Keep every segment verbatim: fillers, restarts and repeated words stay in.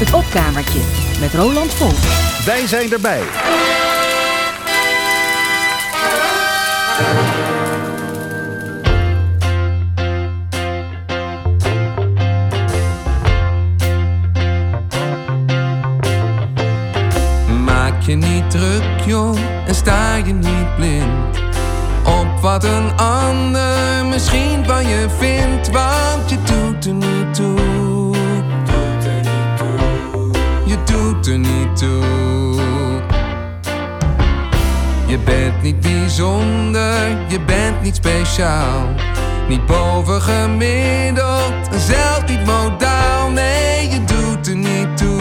Het Opkamertje met Roland Volk. Wij zijn erbij. Maak je niet druk, jong, en sta je niet blind op wat een ander misschien van je vindt, want je doet er niet toe. Je doet er niet toe. Je bent niet bijzonder, je bent niet speciaal, niet bovengemiddeld, zelfs niet modaal. Nee, je doet er niet toe.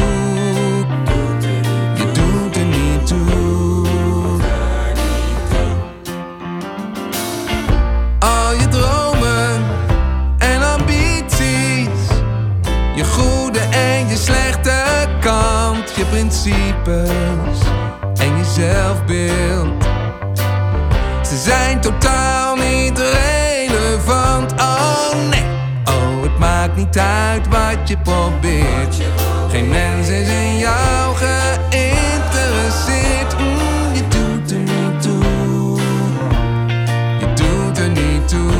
Je doet er niet toe. Al je dromen en ambities, je goede en je slechte kant, je principes en je zelfbeeld, ze zijn totaal niet relevant. Oh nee, oh het maakt niet uit wat je probeert. Geen mens is in jou geïnteresseerd. Mm, je doet er niet toe. Je doet er niet toe.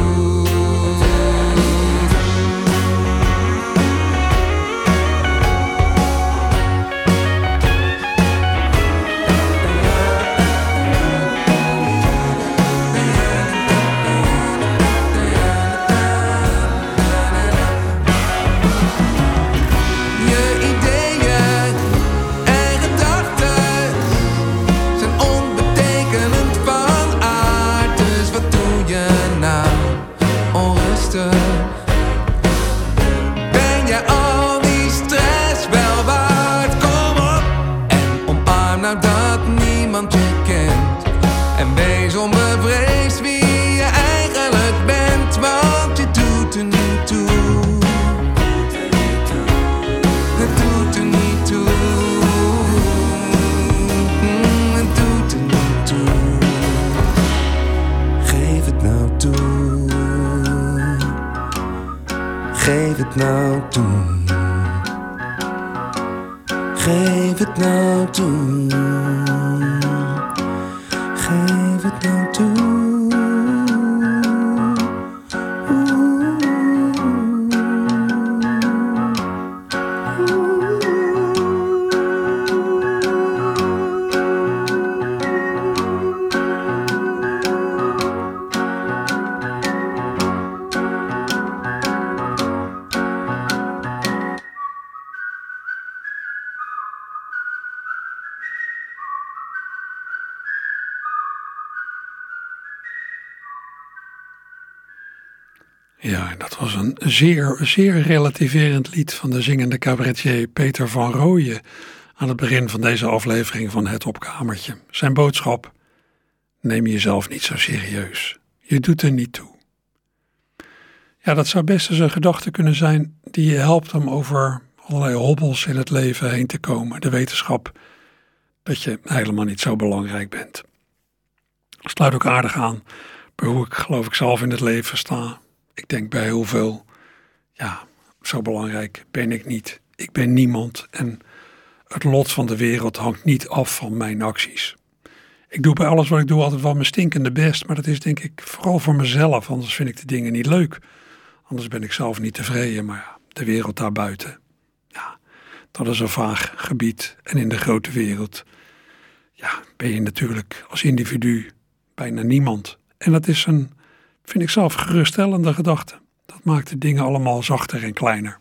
Nou toe, geef het nou toe, geef het nou toe. Oeh. Zeer, zeer relativerend lied van de zingende cabaretier Peter van Rooyen aan het begin van deze aflevering van Het Opkamertje. Zijn boodschap: neem jezelf niet zo serieus. Je doet er niet toe. Ja, dat zou best eens een gedachte kunnen zijn die je helpt om over allerlei hobbels in het leven heen te komen. De wetenschap dat je helemaal niet zo belangrijk bent. Sluit ook aardig aan bij hoe ik geloof ik zelf in het leven sta. Ik denk bij heel veel: ja, zo belangrijk ben ik niet. Ik ben niemand en het lot van de wereld hangt niet af van mijn acties. Ik doe bij alles wat ik doe altijd wel mijn stinkende best, maar dat is denk ik vooral voor mezelf. Anders vind ik de dingen niet leuk. Anders ben ik zelf niet tevreden, maar ja, de wereld daarbuiten, ja, dat is een vaag gebied. En in de grote wereld, ja, ben je natuurlijk als individu bijna niemand. En dat is een, vind ik zelf, geruststellende gedachte. Dat maakt de dingen allemaal zachter en kleiner.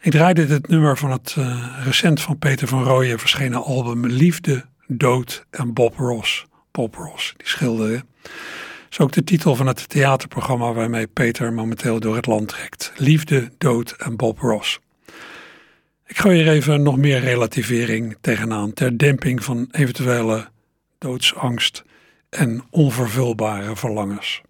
Ik draaide dit nummer van het uh, recent van Peter van Rooyen verschenen album Liefde, Dood en Bob Ross. Bob Ross, die schilderde. Dat is ook de titel van het theaterprogramma waarmee Peter momenteel door het land trekt. Liefde, Dood en Bob Ross. Ik gooi hier even nog meer relativering tegenaan ter demping van eventuele doodsangst en onvervulbare verlangens.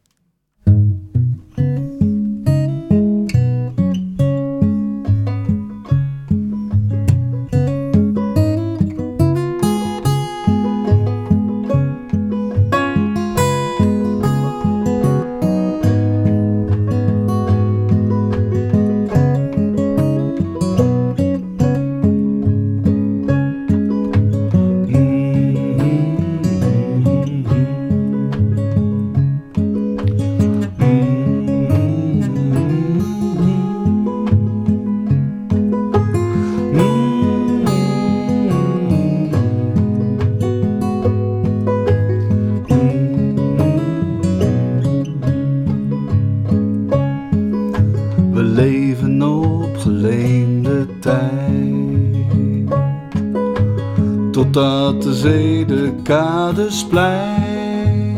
en op geleende tijd. Totdat de zee de kade splijt.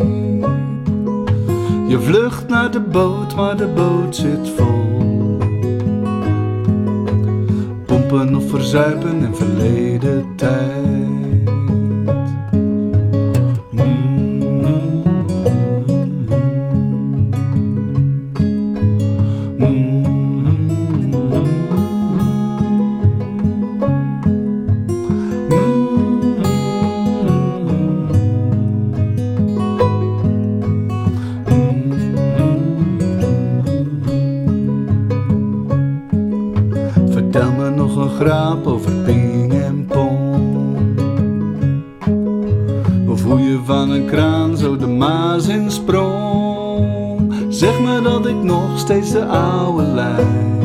Je vlucht naar de boot, maar de boot zit vol. Pompen of verzuipen in verleden tijd. Graap over ping en pong. Of hoe je van een kraan zo de Maas in sprong. Zeg me dat ik nog steeds de oude lijn.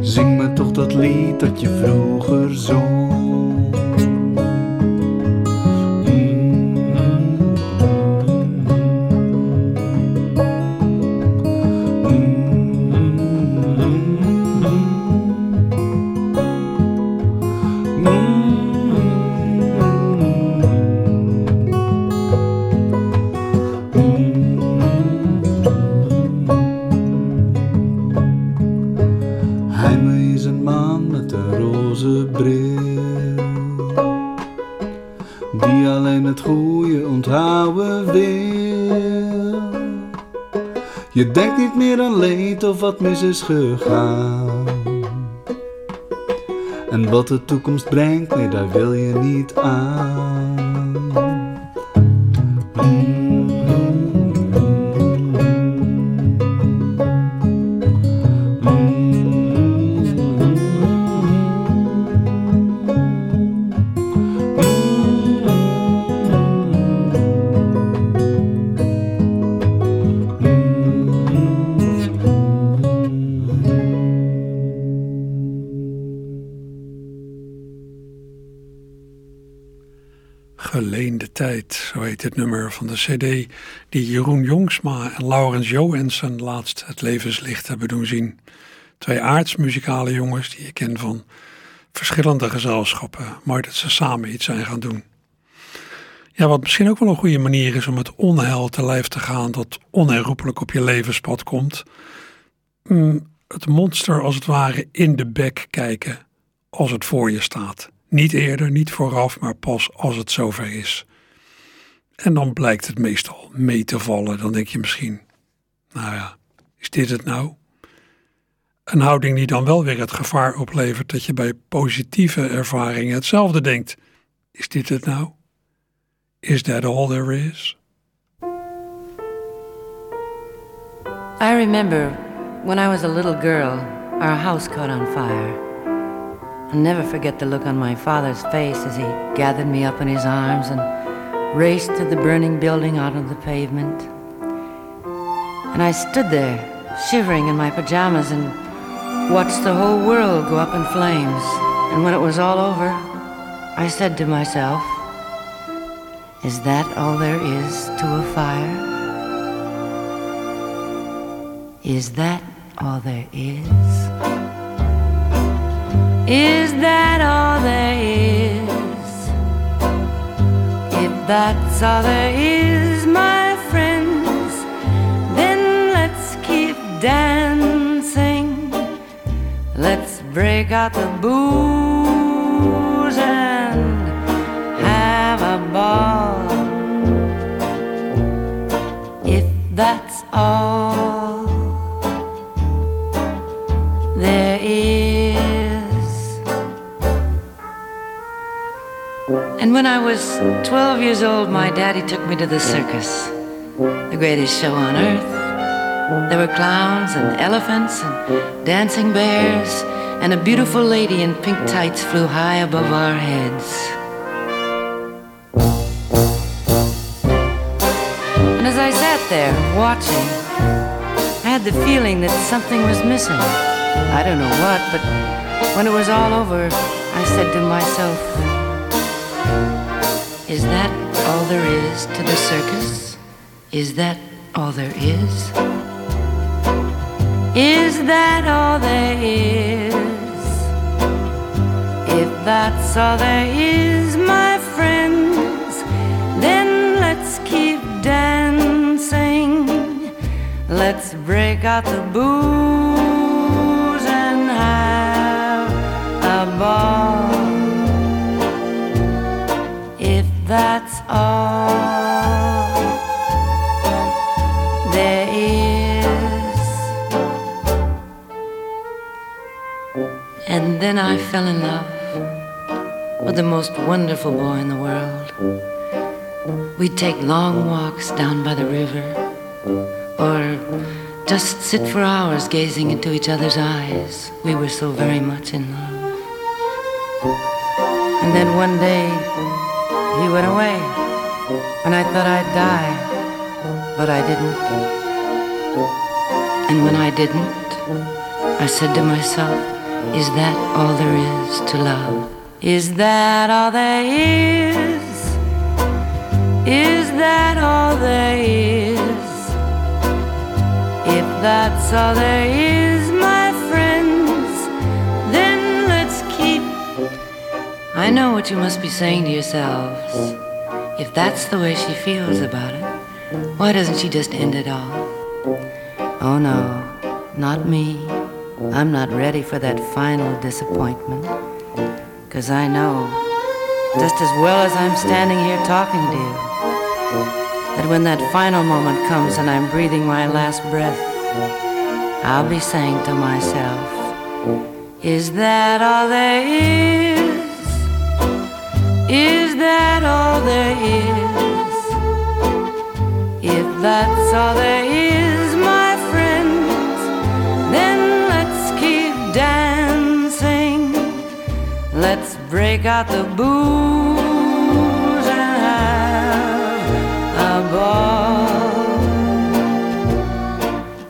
Zing me toch dat lied dat je vroeger zong. Je denkt niet meer aan leed of wat mis is gegaan. En wat de toekomst brengt, nee, daar wil je niet aan. Tijd, zo heet dit nummer van de cd die Jeroen Jongsma en Laurens Joensen laatst het levenslicht hebben doen zien. Twee aardsmuzikale jongens die ik ken van verschillende gezelschappen. Mooi dat ze samen iets zijn gaan doen. Ja, wat misschien ook wel een goede manier is om het onheil te lijf te gaan dat onherroepelijk op je levenspad komt. Mm, het monster als het ware in de bek kijken als het voor je staat. Niet eerder, niet vooraf, maar pas als het zover is. En dan blijkt het meestal mee te vallen. Dan denk je misschien, nou ja, is dit het nou? Een houding die dan wel weer het gevaar oplevert dat je bij positieve ervaringen hetzelfde denkt. Is dit het nou? Is that all there is? I remember when I was a little girl, our house caught on fire. I'll never forget the look on my father's face as he gathered me up in his arms and raced to the burning building out on the pavement. And I stood there, shivering in my pajamas, and watched the whole world go up in flames. And when it was all over, I said to myself, is that all there is to a fire? Is that all there is? Is that all there is? That's all there is, my friends. Then let's keep dancing. Let's break out the booze and have a ball. If that's all there is. And when I was twelve years old, my daddy took me to the circus, the greatest show on earth. There were clowns and elephants and dancing bears, and a beautiful lady in pink tights flew high above our heads. And as I sat there watching, I had the feeling that something was missing. I don't know what, but when it was all over, I said to myself, is that all there is to the circus? Is that all there is? Is that all there is? If that's all there is, my friends, then let's keep dancing. Let's break out the booze and have a ball. If that's all there is. And then I fell in love with the most wonderful boy in the world. We'd take long walks down by the river, or just sit for hours gazing into each other's eyes. We were so very much in love. And then one day, he went away, and I thought I'd die, but I didn't. And when I didn't, I said to myself, is that all there is to love? Is that all there is? Is that all there is? If that's all there is, my friends, then let's keep... I know what you must be saying to yourselves. If that's the way she feels about it, why doesn't she just end it all? Oh no, not me. I'm not ready for that final disappointment. 'Cause I know, just as well as I'm standing here talking to you, that when that final moment comes and I'm breathing my last breath, I'll be saying to myself, is that all there is? Is that all there is? If that's all there is, my friends, then let's keep dancing. Let's break out the booze.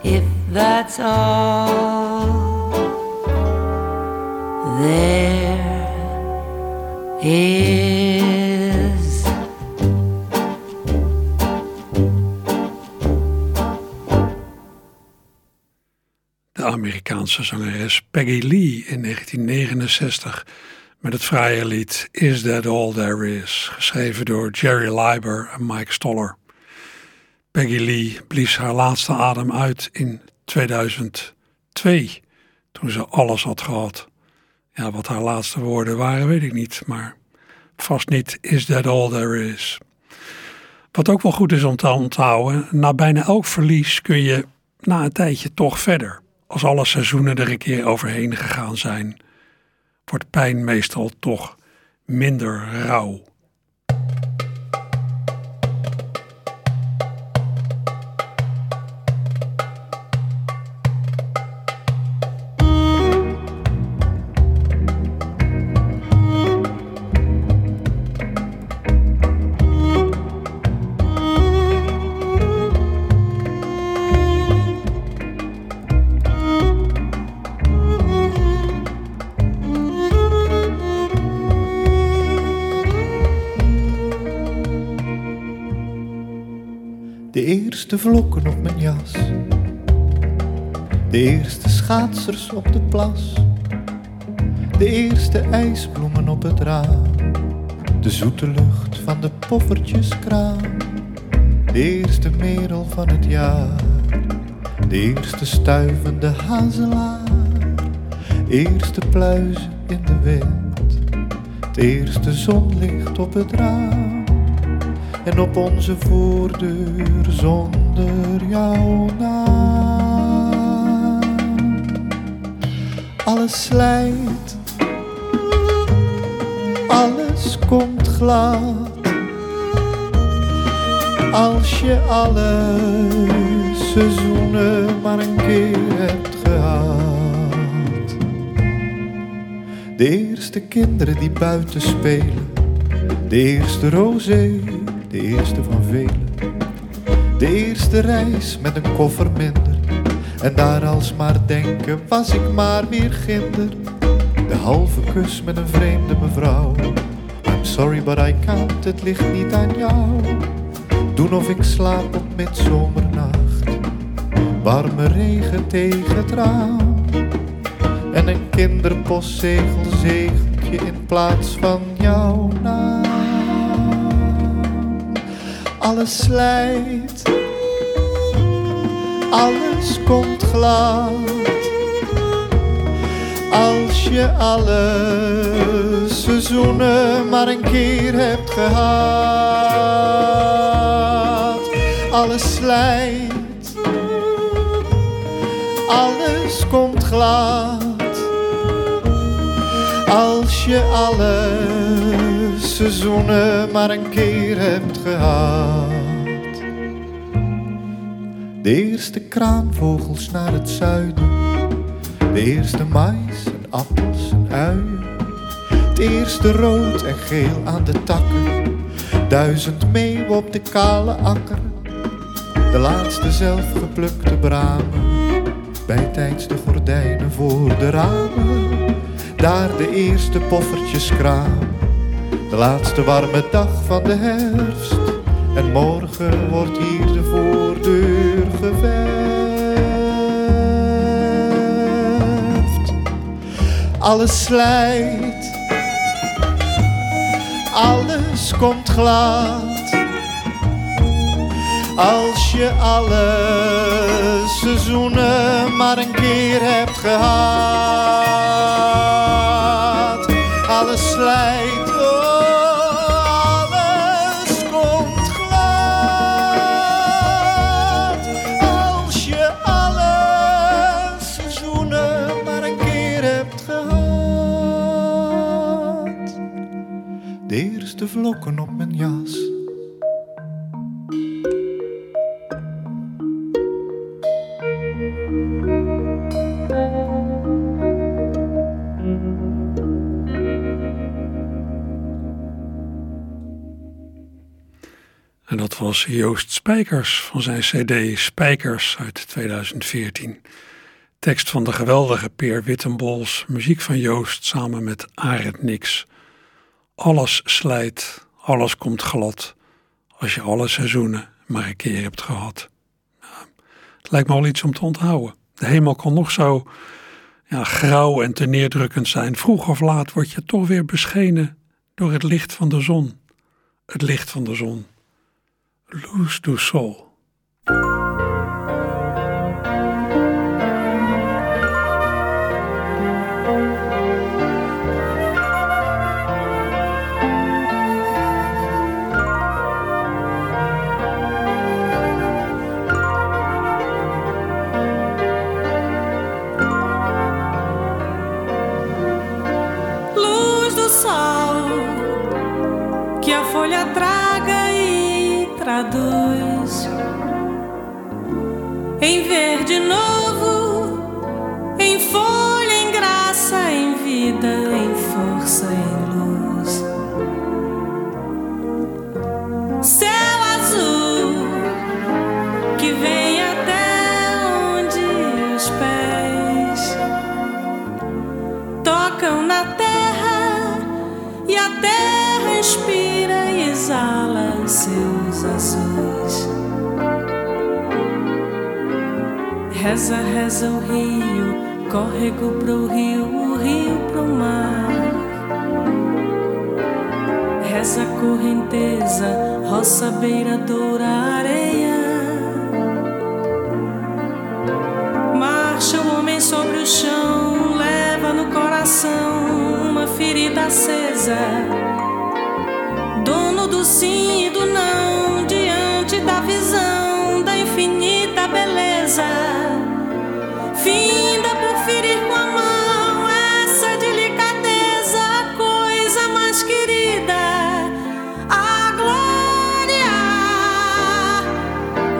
If that's all there is. De Amerikaanse zangeres Peggy Lee in negentien negenenzestig met het fraaie lied Is That All There Is, geschreven door Jerry Lieber en Mike Stoller. Peggy Lee blies haar laatste adem uit in tweeduizend twee, toen ze alles had gehad. Ja, wat haar laatste woorden waren, weet ik niet, maar vast niet Is That All There Is. Wat ook wel goed is om te onthouden, na bijna elk verlies kun je na een tijdje toch verder. Als alle seizoenen er een keer overheen gegaan zijn, wordt pijn meestal toch minder rauw. De vlokken op mijn jas, de eerste schaatsers op de plas, de eerste ijsbloemen op het raam, de zoete lucht van de poffertjeskraam, de eerste merel van het jaar, de eerste stuivende hazelaar, eerste pluizen in de wind, het eerste zonlicht op het raam. En op onze voordeur zonder jouw naam. Alles slijt, alles komt glad. Als je alle seizoenen maar een keer hebt gehad. De eerste kinderen die buiten spelen, de eerste rozee, de eerste van velen, de eerste reis met een koffer minder. En daar alsmaar denken, was ik maar weer ginder. De halve kus met een vreemde mevrouw. I'm sorry but I can't, het ligt niet aan jou. Doen of ik slaap op midzomernacht. warme regen tegen het raam en een kinderpostzegel zegelt je in plaats van jouw naam. Alles slijt, alles komt glad. Als je alle seizoenen maar een keer hebt gehad. Alles slijt, alles komt glad. Als je alle seizoenen maar een keer hebt gehad. De eerste kraanvogels naar het zuiden. De eerste mais en appels en uien. Het eerste rood en geel aan de takken. Duizend meeuwen op de kale akker. De laatste zelfgeplukte bramen. Bijtijds de gordijnen voor de ramen. Daar de eerste poffertjes kraam. De laatste warme dag van de herfst. En morgen wordt hier de voordeur geverfd. Alles slijt, alles komt glad. Als je alle seizoenen maar een keer hebt gehad. Alles slijt, oh, alles komt glad. Als je alle seizoenen maar een keer hebt gehad. De eerste vlokken op mijn jas. En dat was Joost Spijkers van zijn cd Spijkers uit tweeduizend veertien. Tekst van de geweldige Peer Wittenbols, muziek van Joost samen met Arend Nix. Alles slijt, alles komt glad, als je alle seizoenen maar een keer hebt gehad. Nou, het lijkt me al iets om te onthouden. De hemel kan nog zo ja, grauw en te neerdrukkend zijn. Vroeg of laat word je toch weer beschenen door het licht van de zon. Het licht van de zon. Luz do Sol. Em verde novo, em folha, em graça, em vida, em força, em luz. Céu azul que vem até onde os pés tocam na terra e a terra inspira e exala seus azuis. Reza, reza o rio, córrego pro rio, o rio pro mar. Reza correnteza, roça beiradoura, areia. Marcha o homem sobre o chão, leva no coração uma ferida acesa. Dono do sim e do não, diante da visão da infinita beleza. Finda por ferir com a mão essa delicadeza, a coisa mais querida, a glória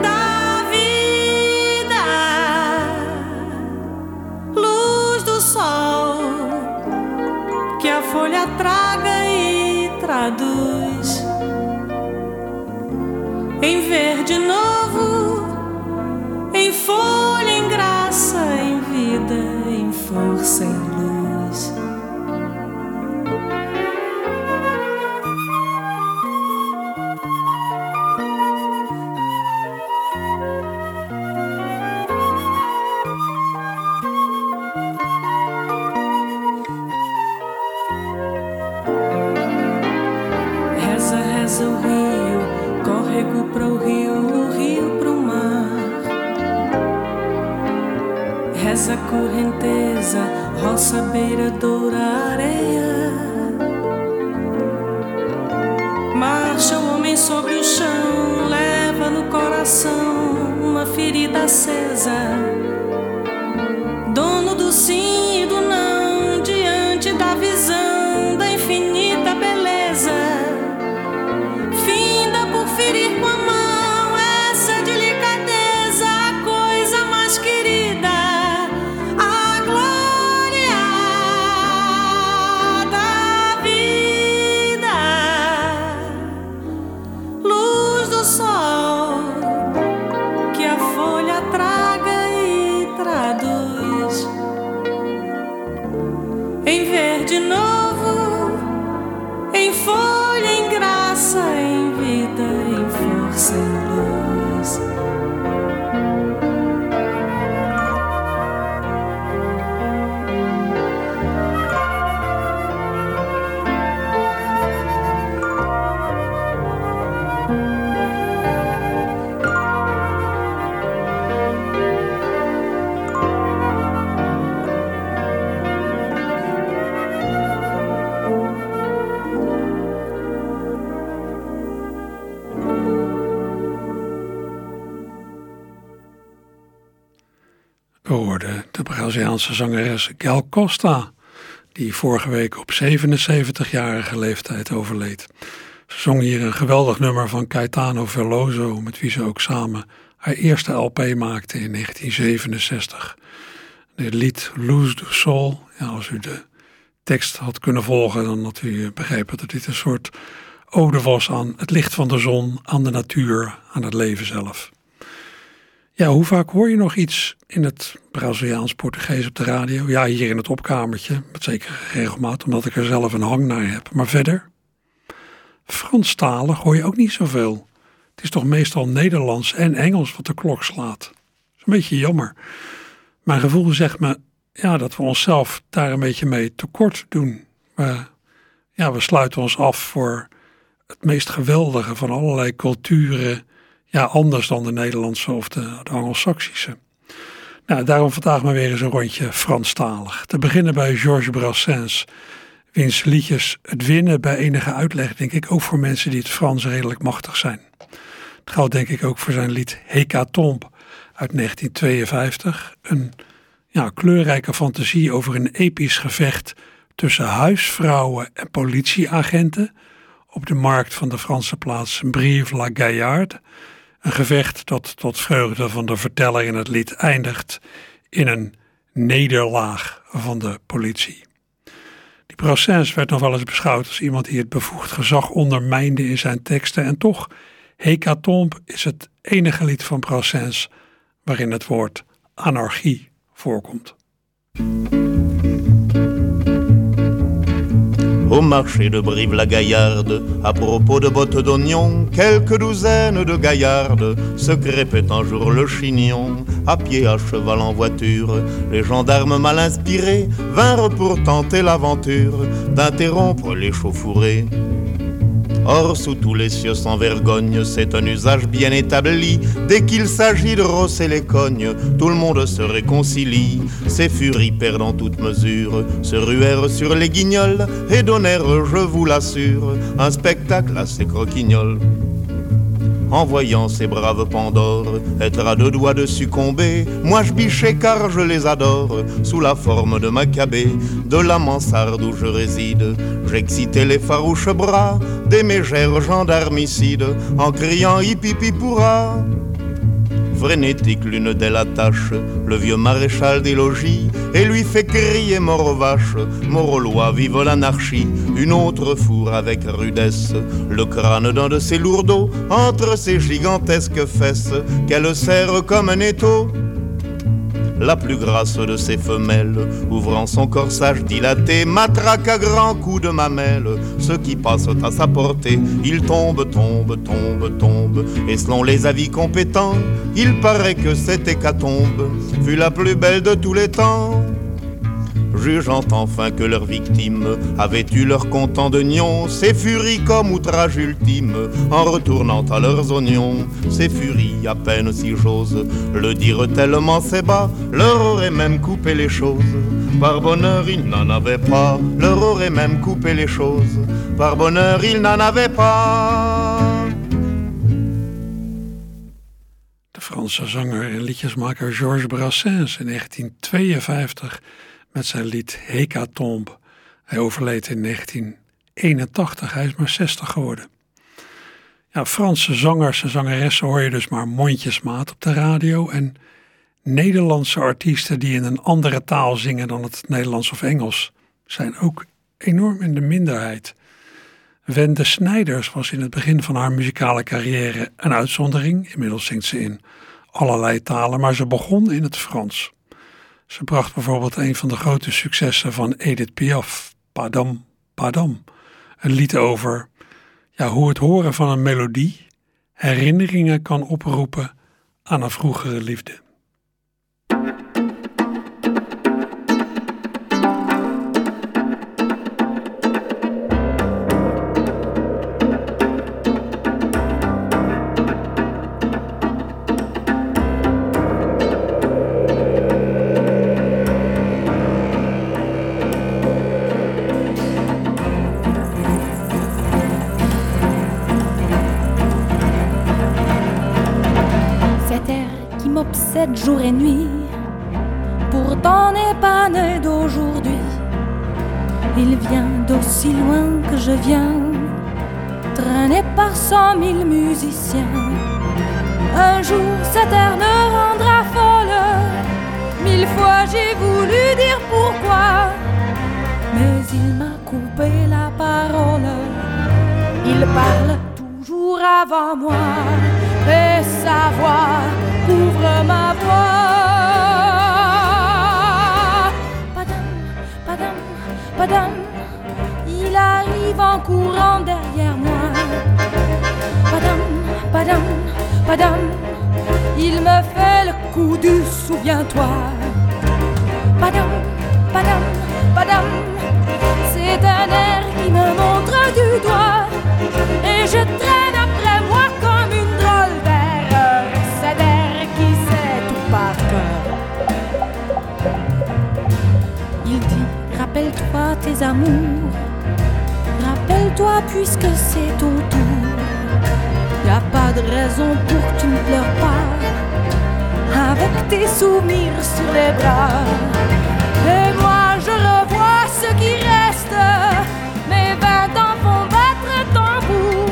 da vida. Luz do sol que a folha traga e traduz em verde novo, em folha, em graça, em vida, em força, em luz. correnteza, roça à beira doura a areia. Marcha o homem sobre o chão, leva no coração uma ferida acesa. Dono do sim e do não, diante da visão da infinita beleza. Finda por ferir com a mão. Braziliaanse zangeres Gal Costa, die vorige week op zevenenzeventigjarige leeftijd overleed. Ze zong hier een geweldig nummer van Caetano Veloso, met wie ze ook samen haar eerste L P maakte in negentien zevenenzestig. Dit lied Luz du Sol, ja, als u de tekst had kunnen volgen, dan had u begrepen dat dit een soort ode was aan het licht van de zon, aan de natuur, aan het leven zelf. Ja, hoe vaak hoor je nog iets in het Braziliaans-Portugees op de radio? Ja, hier in het opkamertje, met zekere regelmaat, omdat ik er zelf een hang naar heb. Maar verder, Franstalig hoor je ook niet zoveel. Het is toch meestal Nederlands en Engels wat de klok slaat. Dat is een beetje jammer. Mijn gevoel zegt me ja, dat we onszelf daar een beetje mee tekort doen. We, ja, we sluiten ons af voor het meest geweldige van allerlei culturen. Ja, anders dan de Nederlandse of de, de Anglo-Saxische. Nou, daarom vandaag maar weer eens een rondje Franstalig. Te beginnen bij Georges Brassens, wiens liedjes het winnen bij enige uitleg, denk ik, ook voor mensen die het Frans redelijk machtig zijn. Het geldt denk ik ook voor zijn lied Hécatombe uit negentien tweeënvijftig. Een ja, kleurrijke fantasie over een episch gevecht tussen huisvrouwen en politieagenten op de markt van de Franse plaats Brive-la-Gaillarde. Een gevecht dat tot vreugde van de verteller in het lied eindigt in een nederlaag van de politie. Die Brassens werd nog wel eens beschouwd als iemand die het bevoegd gezag ondermijnde in zijn teksten. En toch, Hécatombe is het enige lied van Brassens waarin het woord anarchie voorkomt. Au marché de Brive-la-Gaillarde, à propos de bottes d'oignon, quelques douzaines de gaillardes se crêpaient un jour le chignon. À pied, à cheval, en voiture, les gendarmes mal inspirés vinrent pour tenter l'aventure d'interrompre les chauffourées. Or, sous tous les cieux sans vergogne, c'est un usage bien établi. Dès qu'il s'agit de rosser les cognes, tout le monde se réconcilie. Ces furies perdant toute mesure se ruèrent sur les guignols et donnèrent, je vous l'assure, un spectacle assez croquignol. En voyant ces braves Pandores être à deux doigts de succomber, moi je bichais car je les adore, sous la forme de Maccabée. De la mansarde où je réside, j'excitais les farouches bras des mégères gendarmicides en criant hip hip hip hurrah. Frénétique l'une d'elles attache le vieux maréchal des logis et lui fait crier mort aux vaches, mort aux lois, vive l'anarchie. Une autre fourre avec rudesse le crâne d'un de ses lourdeaux entre ses gigantesques fesses qu'elle serre comme un étau. La plus grasse de ses femelles, ouvrant son corsage dilaté, matraque à grands coups de mamelle ceux qui passent à sa portée. Il tombe, tombe, tombe, tombe, et selon les avis compétents, il paraît que cette hécatombe fut la plus belle de tous les temps. jugeant enfin que leurs victimes avaient eu leur compte en denions. Ces furies comme outrage ultime, en retournant à leurs oignons. Ces furies, à peine si j'ose le dire tellement c'est bas, leur aurait même coupé les choses. Par bonheur, ils n'en avaient pas, leur aurait même coupé les choses. Par bonheur, ils n'en avaient pas. De Franse zanger en liedjesmaker Georges Brassens in negentien tweeënvijftig met zijn lied Hécatombe. Hij overleed in negentien eenentachtig, hij is maar zestig geworden. Ja, Franse zangers en zangeressen hoor je dus maar mondjesmaat op de radio. En Nederlandse artiesten die in een andere taal zingen dan het Nederlands of Engels zijn ook enorm in de minderheid. Wende Snijders was in het begin van haar muzikale carrière een uitzondering. Inmiddels zingt ze in allerlei talen, maar ze begon in het Frans. Ze bracht bijvoorbeeld een van de grote successen van Edith Piaf, Padam, Padam. Een lied over ja, hoe het horen van een melodie herinneringen kan oproepen aan een vroegere liefde. Jour et nuit, pour t'en épaner d'aujourd'hui. Il vient d'aussi loin que je viens, traîné par cent mille musiciens. Un jour cette air me rendra folle, mille fois j'ai voulu dire pourquoi, mais il m'a coupé la parole. Il parle toujours avant moi, et sa voix couvre ma voix. Padam, padam, padam. Il arrive en courant derrière moi. Padam, padam, padam. Il me fait le coup du souviens-toi. Padam, padam, padam. C'est un air qui me montre du doigt, et je traîne après moi comme une drôle d'erreur. Cet air qui sait tout par cœur. Il dit, rappelle-toi tes amours, rappelle-toi puisque c'est ton tour. Y'a pas de raison pour que tu ne pleures pas, avec tes souvenirs sur les bras. Et moi je revois ce qui reste, mes vingt ans font battre tambour.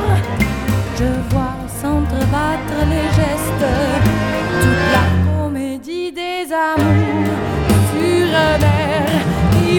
Je vois s'entrebattre les gestes, toute la comédie des amours, sur un air qui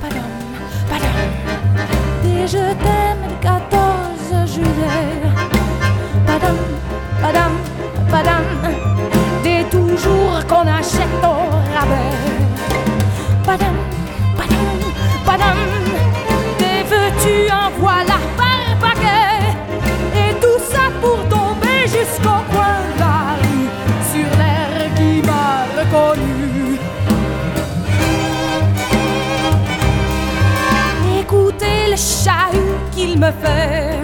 Padam, padam, padam. Des je t'aime le quatorze juillet. Padam, padam, padam. Des toujours qu'on achète au rabais. Padam, padam, padam. Des veux-tu en voilà par paquet. Et tout ça pour tomber jusqu'au coin de la rue, sur l'air qui m'a reconnu. Écoutez le chahut qu'il me fait,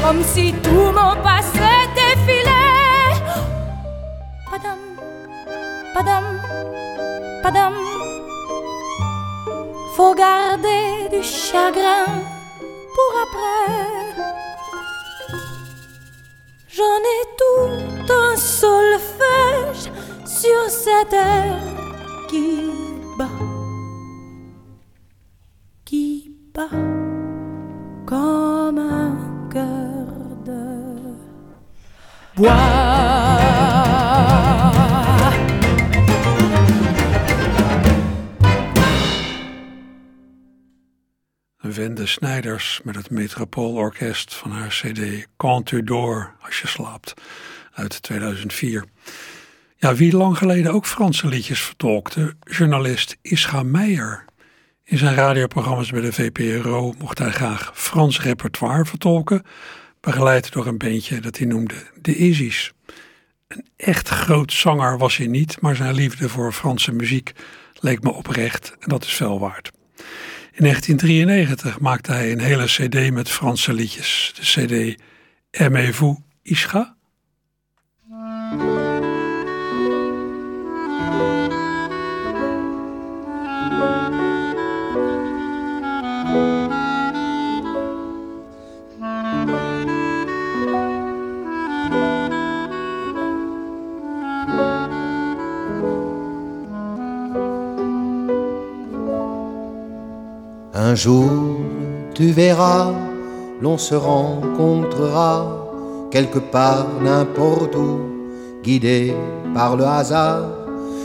comme si tout mon passé défilait. Padam, padam, padam. Faut garder du chagrin pour après. J'en ai tout un solfège sur cette air qui bat, qui bat comme un cœur. Bois. Wende Snijders met het Metropoolorkest van haar cd Kan 't u door als je slaapt uit tweeduizend vier. Ja, wie lang geleden ook Franse liedjes vertolkte, journalist Ischa Meijer. In zijn radioprogramma's bij de V P R O mocht hij graag Frans repertoire vertolken, begeleid door een bandje dat hij noemde De Isis. Een echt groot zanger was hij niet, maar zijn liefde voor Franse muziek leek me oprecht en dat is veel waard. In negentien drieënnegentig maakte hij een hele cd met Franse liedjes. De cd Mevo Ischa. Un jour, tu verras, l'on se rencontrera quelque part, n'importe où, guidés par le hasard.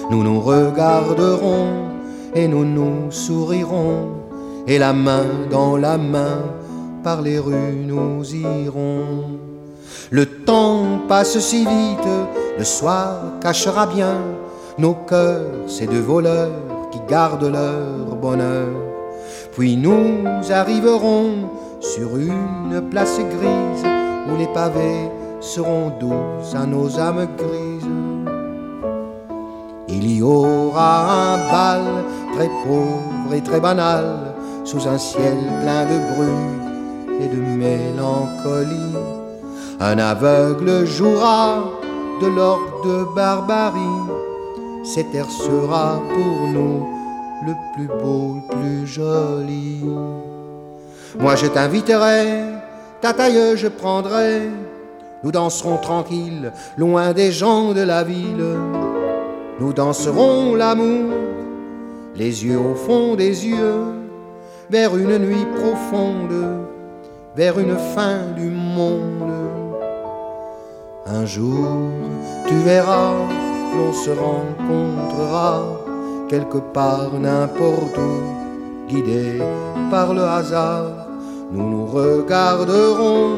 Nous nous regarderons et nous nous sourirons, et la main dans la main, par les rues nous irons. Le temps passe si vite, le soir cachera bien nos cœurs, ces deux voleurs qui gardent leur bonheur. Puis nous arriverons sur une place grise où les pavés seront doux à nos âmes grises. Il y aura un bal très pauvre et très banal sous un ciel plein de brume et de mélancolie. Un aveugle jouera de l'orgue de barbarie. Cette terre sera pour nous le plus beau, le plus joli. Moi je t'inviterai, ta taille je prendrai. Nous danserons tranquilles, loin des gens de la ville. Nous danserons l'amour, les yeux au fond des yeux, vers une nuit profonde, vers une fin du monde. Un jour, tu verras, l'on se rencontrera quelque part, n'importe où, guidés par le hasard. Nous nous regarderons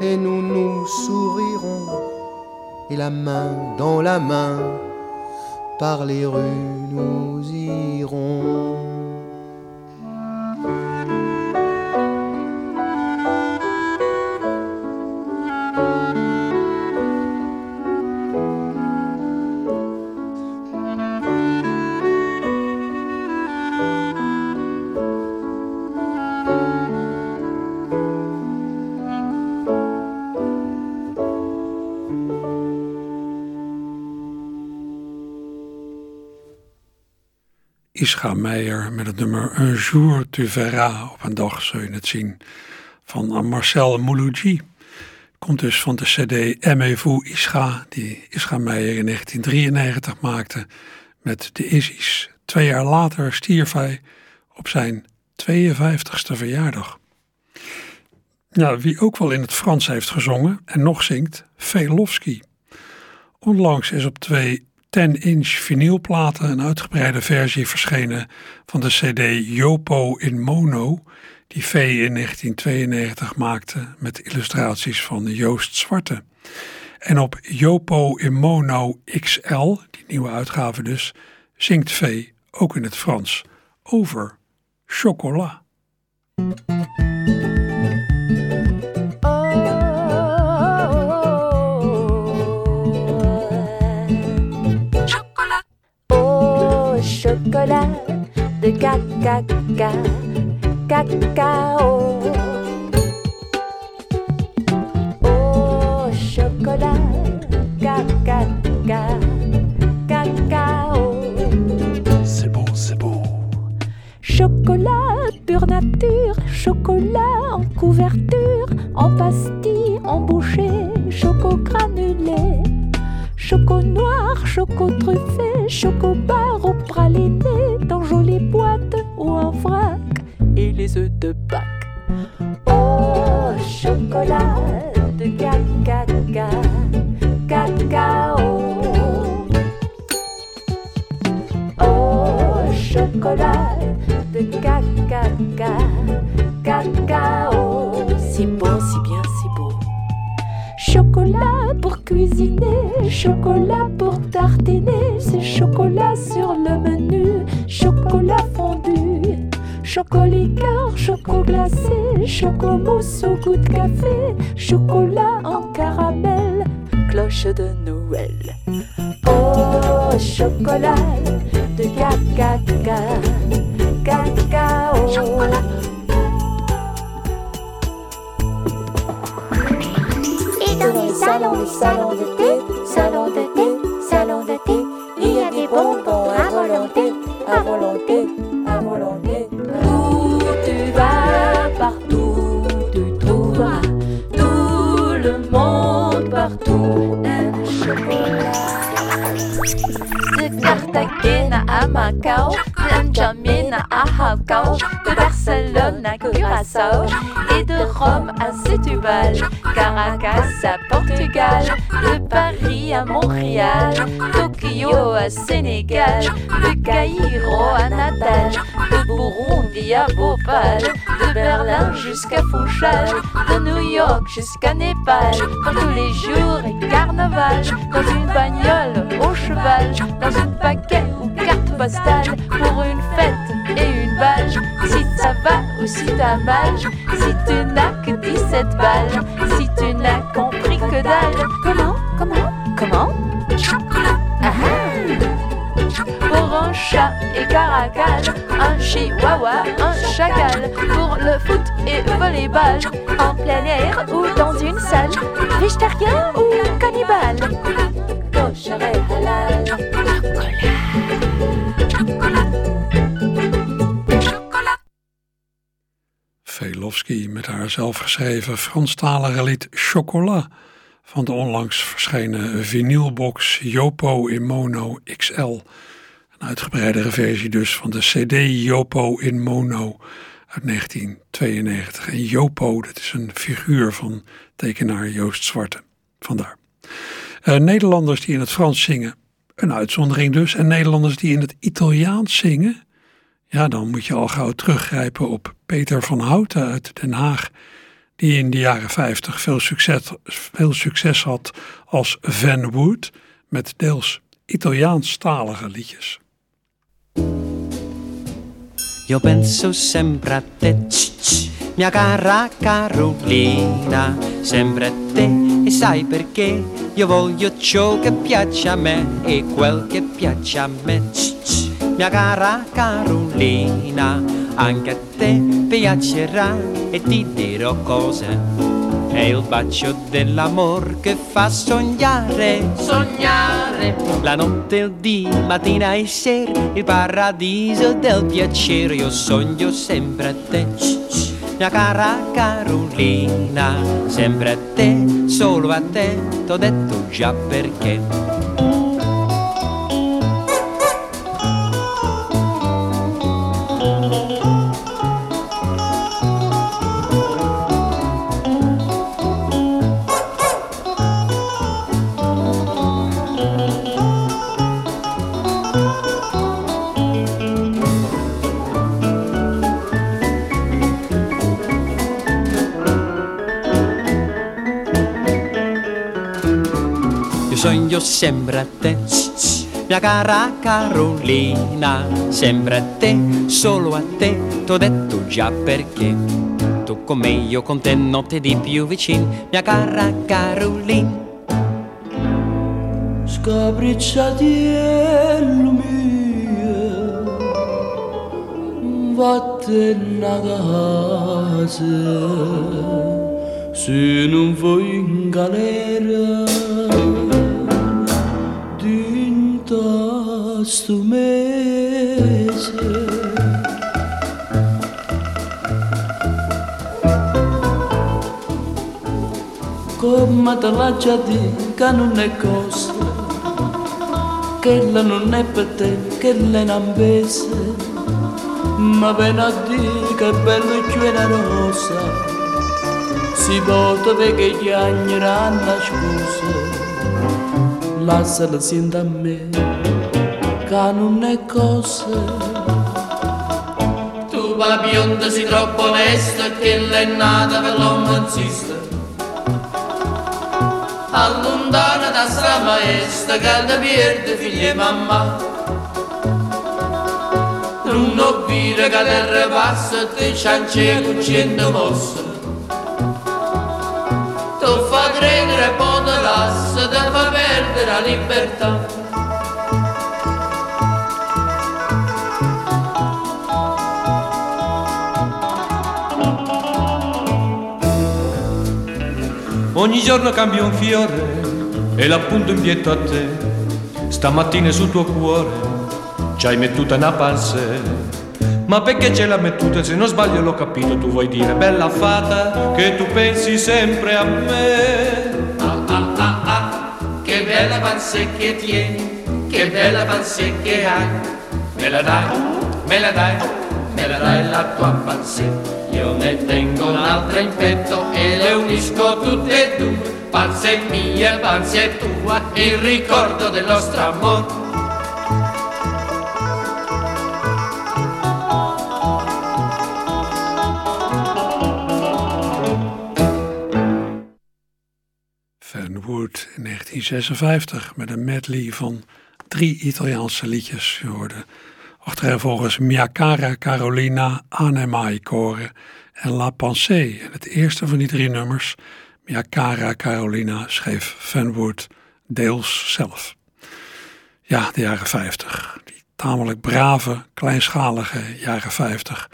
et nous nous sourirons, et la main dans la main, par les rues nous irons. Ischa Meijer met het nummer Un jour tu verras, op een dag zul je het zien, van Marcel Mouloudji. Komt dus van de cd Mevo Ischa, die Ischa Meijer in negentien drieënnegentig maakte met De Isis. Twee jaar later stierf hij op zijn tweeënvijftigste verjaardag. Nou, wie ook wel in het Frans heeft gezongen en nog zingt, Vélovski. Onlangs is op twee tien inch vinylplaten een uitgebreide versie verschenen van de cd Jopo in Mono, die V in negentien tweeënnegentig maakte met illustraties van Joost Zwarte. En op Jopo in Mono X L, die nieuwe uitgave dus, zingt V ook in het Frans over chocola. Chocolat de cacaca, cacao. Oh, chocolat, cacaca, cacao. C'est beau, c'est beau. Chocolat pure nature, chocolat en couverture, en pastille, en bouchée, choco granulé. Choco noir, choco truffé, choco bar au praliné, dans jolie boîte ou en vrac, et les œufs de Pâques. Oh, chocolat de cacaca, cacao. Oh, chocolat de cacaca, cacao. Si bon, si bien, si beau. Chocolat pour cuisiner, chocolat pour tartiner, c'est chocolat sur le menu, chocolat fondu, Chocolicard, choco glacé, chocomousse au goût de café, chocolat en caramel, cloche de Noël. Oh, chocolat de cacaca, cacao. Chocolat. Et dans les salons, les salons de thé, salons de thé, salons de thé, il y a des bonbons à volonté, à volonté, à volonté. Où tu vas, partout tu trouveras, tout le monde, partout un chocolat. De Cartagena à Macao, N'Djamena à Hong-Kong, de Barcelone à Curaçao, et de Rome à Setúbal, Caracas à Portugal, de Paris à Montréal, Tokyo à Sénégal, de Caïro à Natal, de Burundi à Bhopal, de Berlin jusqu'à Funchal, de New York jusqu'à Népal. Tous les jours est carnaval, dans une bagnole au cheval, dans une paquette ou carte postale, pour une fête et une balle. Si ça va ou si t'as mal, si tu n'as que dix-sept balles, si tu n'as compris que dalle. Comment, comment, comment? Chocolat. Pour un chat et caracal, un chihuahua, un chacal, pour le foot et volleyball, en plein air ou dans une salle, végétarien ou cannibale, kosher et halal. Vélovski met haar zelfgeschreven Franstalige lied Chocolat van de onlangs verschenen vinylbox Jopo in Mono X L. Een uitgebreidere versie dus van de cd Jopo in Mono uit negentien tweeënnegentig. En Jopo, dat is een figuur van tekenaar Joost Zwarte. Vandaar. Uh, Nederlanders die in het Frans zingen, een uitzondering dus. En Nederlanders die in het Italiaans zingen, ja, dan moet je al gauw teruggrijpen op Peter van Houten uit Den Haag, die in de jaren vijftig veel succes, veel succes had als Van Wood met deels Italiaanstalige liedjes. Io penso sempre a te, mia cara Carolina, sempre a te, e sai perché? Io voglio ciò che piace a me e quel che piace a me. Mia cara Carolina, anche a te piacerà e ti dirò cos'è. È il bacio dell'amor che fa sognare, sognare. La notte, il dì, mattina e sera, il paradiso del piacere. Io sogno sempre a te, mia cara Carolina, sempre a te, solo a te, t'ho detto già perché. Sogno sempre a te, mia cara Carolina, sempre a te, solo a te, t'ho detto già perché. Tu con me, io con te, notte di più vicin, mia cara Carolina. Scabricciatiello mio, vattene a casa, se non vuoi in galera. Sto mese come te la già di che non è cosa, che la non è per te, che la nambese, ma ben a di che bello c'è una rosa, si poteva che chiagnera nascosa, lasciala sin da me. Non è cosa. Tu la bionda sei troppo onesta, che l'è nata per l'omanzista, allontana da sta maestra, che la pierde figlia e mamma. Tu Bruno vira che terra passa, te ciance con cento mosse. Tu fa credere buona lassa, te fa perdere la libertà. Ogni giorno cambia un fiore e l'appunto indietro a te. Stamattina sul tuo cuore ci hai mettuta una pansè. Ma perché ce l'ha mettuta? Se non sbaglio l'ho capito, tu vuoi dire bella fata che tu pensi sempre a me. Ah ah ah ah, che bella pansè che tieni, che bella pansè che hai. Me la dai, me la dai, me la dai la tua pansè. Io ne tengo un'altra in petto e le unisco tutte e due, panza è mia, panza è tua, il ricordo del nostro amor. Van Wood in negentien zesenvijftig met een medley van drie Italiaanse liedjes. Je hoorde achtereenvolgens Mia Cara, Carolina, Anemai Core en La Pensée. En het eerste van die drie nummers, Mia Cara, Carolina, schreef Van Wood deels zelf. Ja, de jaren vijftig. Die tamelijk brave, kleinschalige jaren vijftig.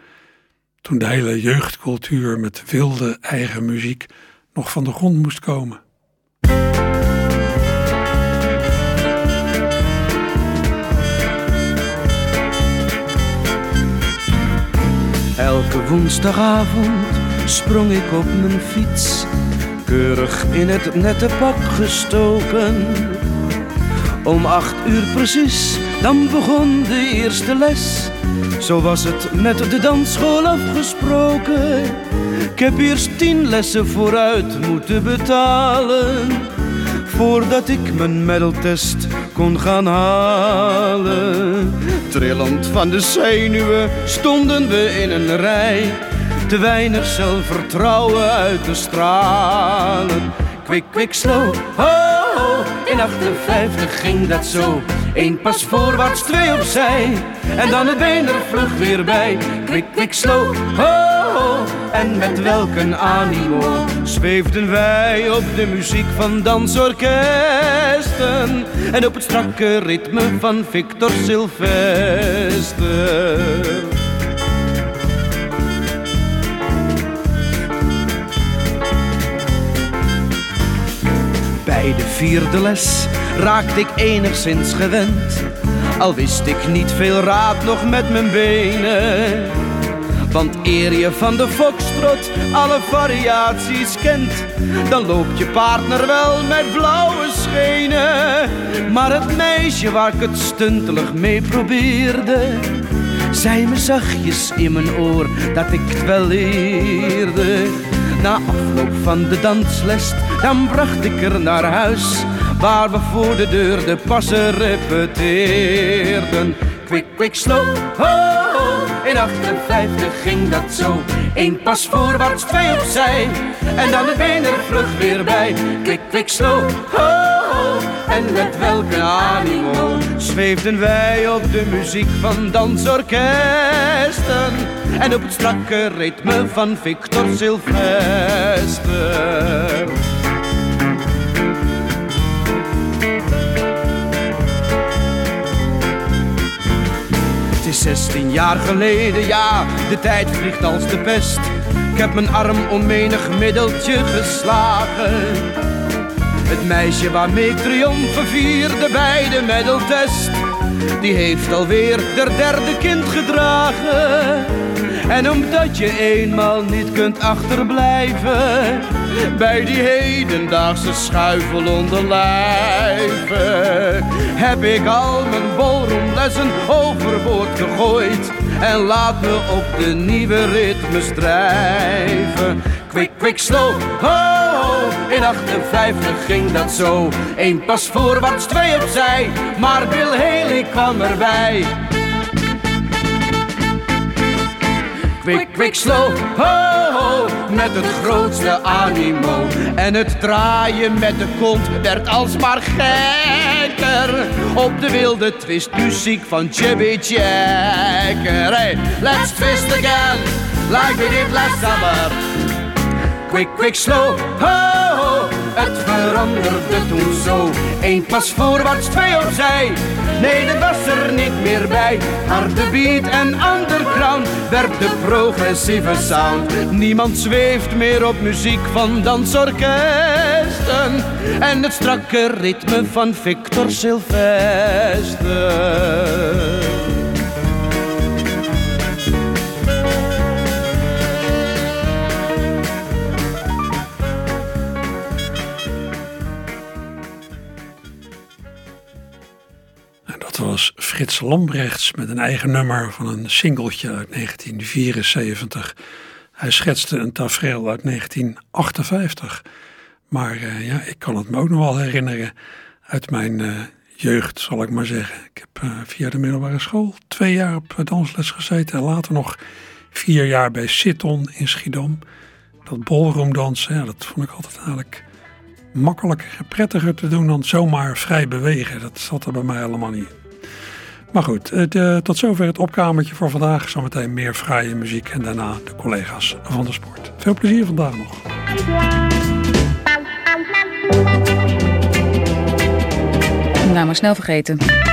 Toen de hele jeugdcultuur met wilde eigen muziek nog van de grond moest komen. Elke woensdagavond sprong ik op mijn fiets, keurig in het nette pak gestoken. Om acht uur precies, dan begon de eerste les. Zo was het met de dansschool afgesproken. Ik heb eerst tien lessen vooruit moeten betalen, voordat ik mijn medaltest kon gaan halen. Trillend van de zenuwen stonden we in een rij, te weinig zelfvertrouwen uit te stralen. Kwik, kwik, slow, ho, ho, in achtenvijftig ging dat zo. Eén pas voorwaarts, twee opzij, en dan het been er vlug weer bij. Kwik, kwik, slow, ho, ho, en met welke animo zweefden wij op de muziek van dansorkesten en op het strakke ritme van Victor Silvester. Bij de vierde les raakte ik enigszins gewend, al wist ik niet veel raad nog met mijn benen. Want eer je van de foxtrot alle variaties kent, dan loopt je partner wel met blauwe schenen. Maar het meisje waar ik het stuntelig mee probeerde, zei me zachtjes in mijn oor dat ik het wel leerde. Na afloop van de dansles, dan bracht ik er naar huis, waar we voor de deur de passen repeteerden. Kwik, kwik, slow, ho! In achtenvijftig ging dat zo. Eén pas voorwaarts, twee opzij, en dan het been er vlug weer bij. Kwik, kwik, slow, ho, ho, en met welke animo zweefden wij op de muziek van dansorkesten en op het strakke ritme van Victor Silvester. Zestien jaar geleden, ja, de tijd vliegt als de pest. Ik heb mijn arm om menig middeltje geslagen. Het meisje waarmee ik triomfen vierde bij de middeltest, die heeft alweer haar derde kind gedragen. En omdat je eenmaal niet kunt achterblijven bij die hedendaagse schuifel onder lijven, heb ik al mijn ballroomlessen overboord gegooid en laat me op de nieuwe ritmes drijven. Kwik, kwik, slow, ho! In achtenvijftig ging dat zo. Eén pas voorwaarts, twee opzij, maar Bill Haley kwam erbij. Kwik, kwik, slow, ho, ho, met het grootste animo. En het draaien met de kont werd alsmaar gekker. Op de wilde twist muziek van Jimmy Jacker. Hey, let's twist again, like we did last summer. Quick, quick, slow, ho, ho. Het veranderde toen zo. Eén pas voorwaarts, twee opzij. Nee, dat was er niet meer bij. Harde beat en underground werd de progressieve sound. Niemand zweeft meer op muziek van dansorkesten en het strakke ritme van Victor Silvester. Dat was Frits Lambrechts met een eigen nummer van een singeltje uit negentien vierenzeventig. Hij schetste een tafereel uit negentien achtenvijftig. Maar uh, ja, ik kan het me ook nog wel herinneren uit mijn uh, jeugd, zal ik maar zeggen. Ik heb uh, via de middelbare school twee jaar op uh, dansles gezeten en later nog vier jaar bij Sitton in Schiedam. Dat ballroomdansen, ja, dat vond ik altijd eigenlijk makkelijker en prettiger te doen dan zomaar vrij bewegen. Dat zat er bij mij allemaal niet. Maar goed, het, uh, tot zover het opkamertje voor vandaag. Zometeen meer fraaie muziek en daarna de collega's van de sport. Veel plezier vandaag nog. Nou, maar snel vergeten.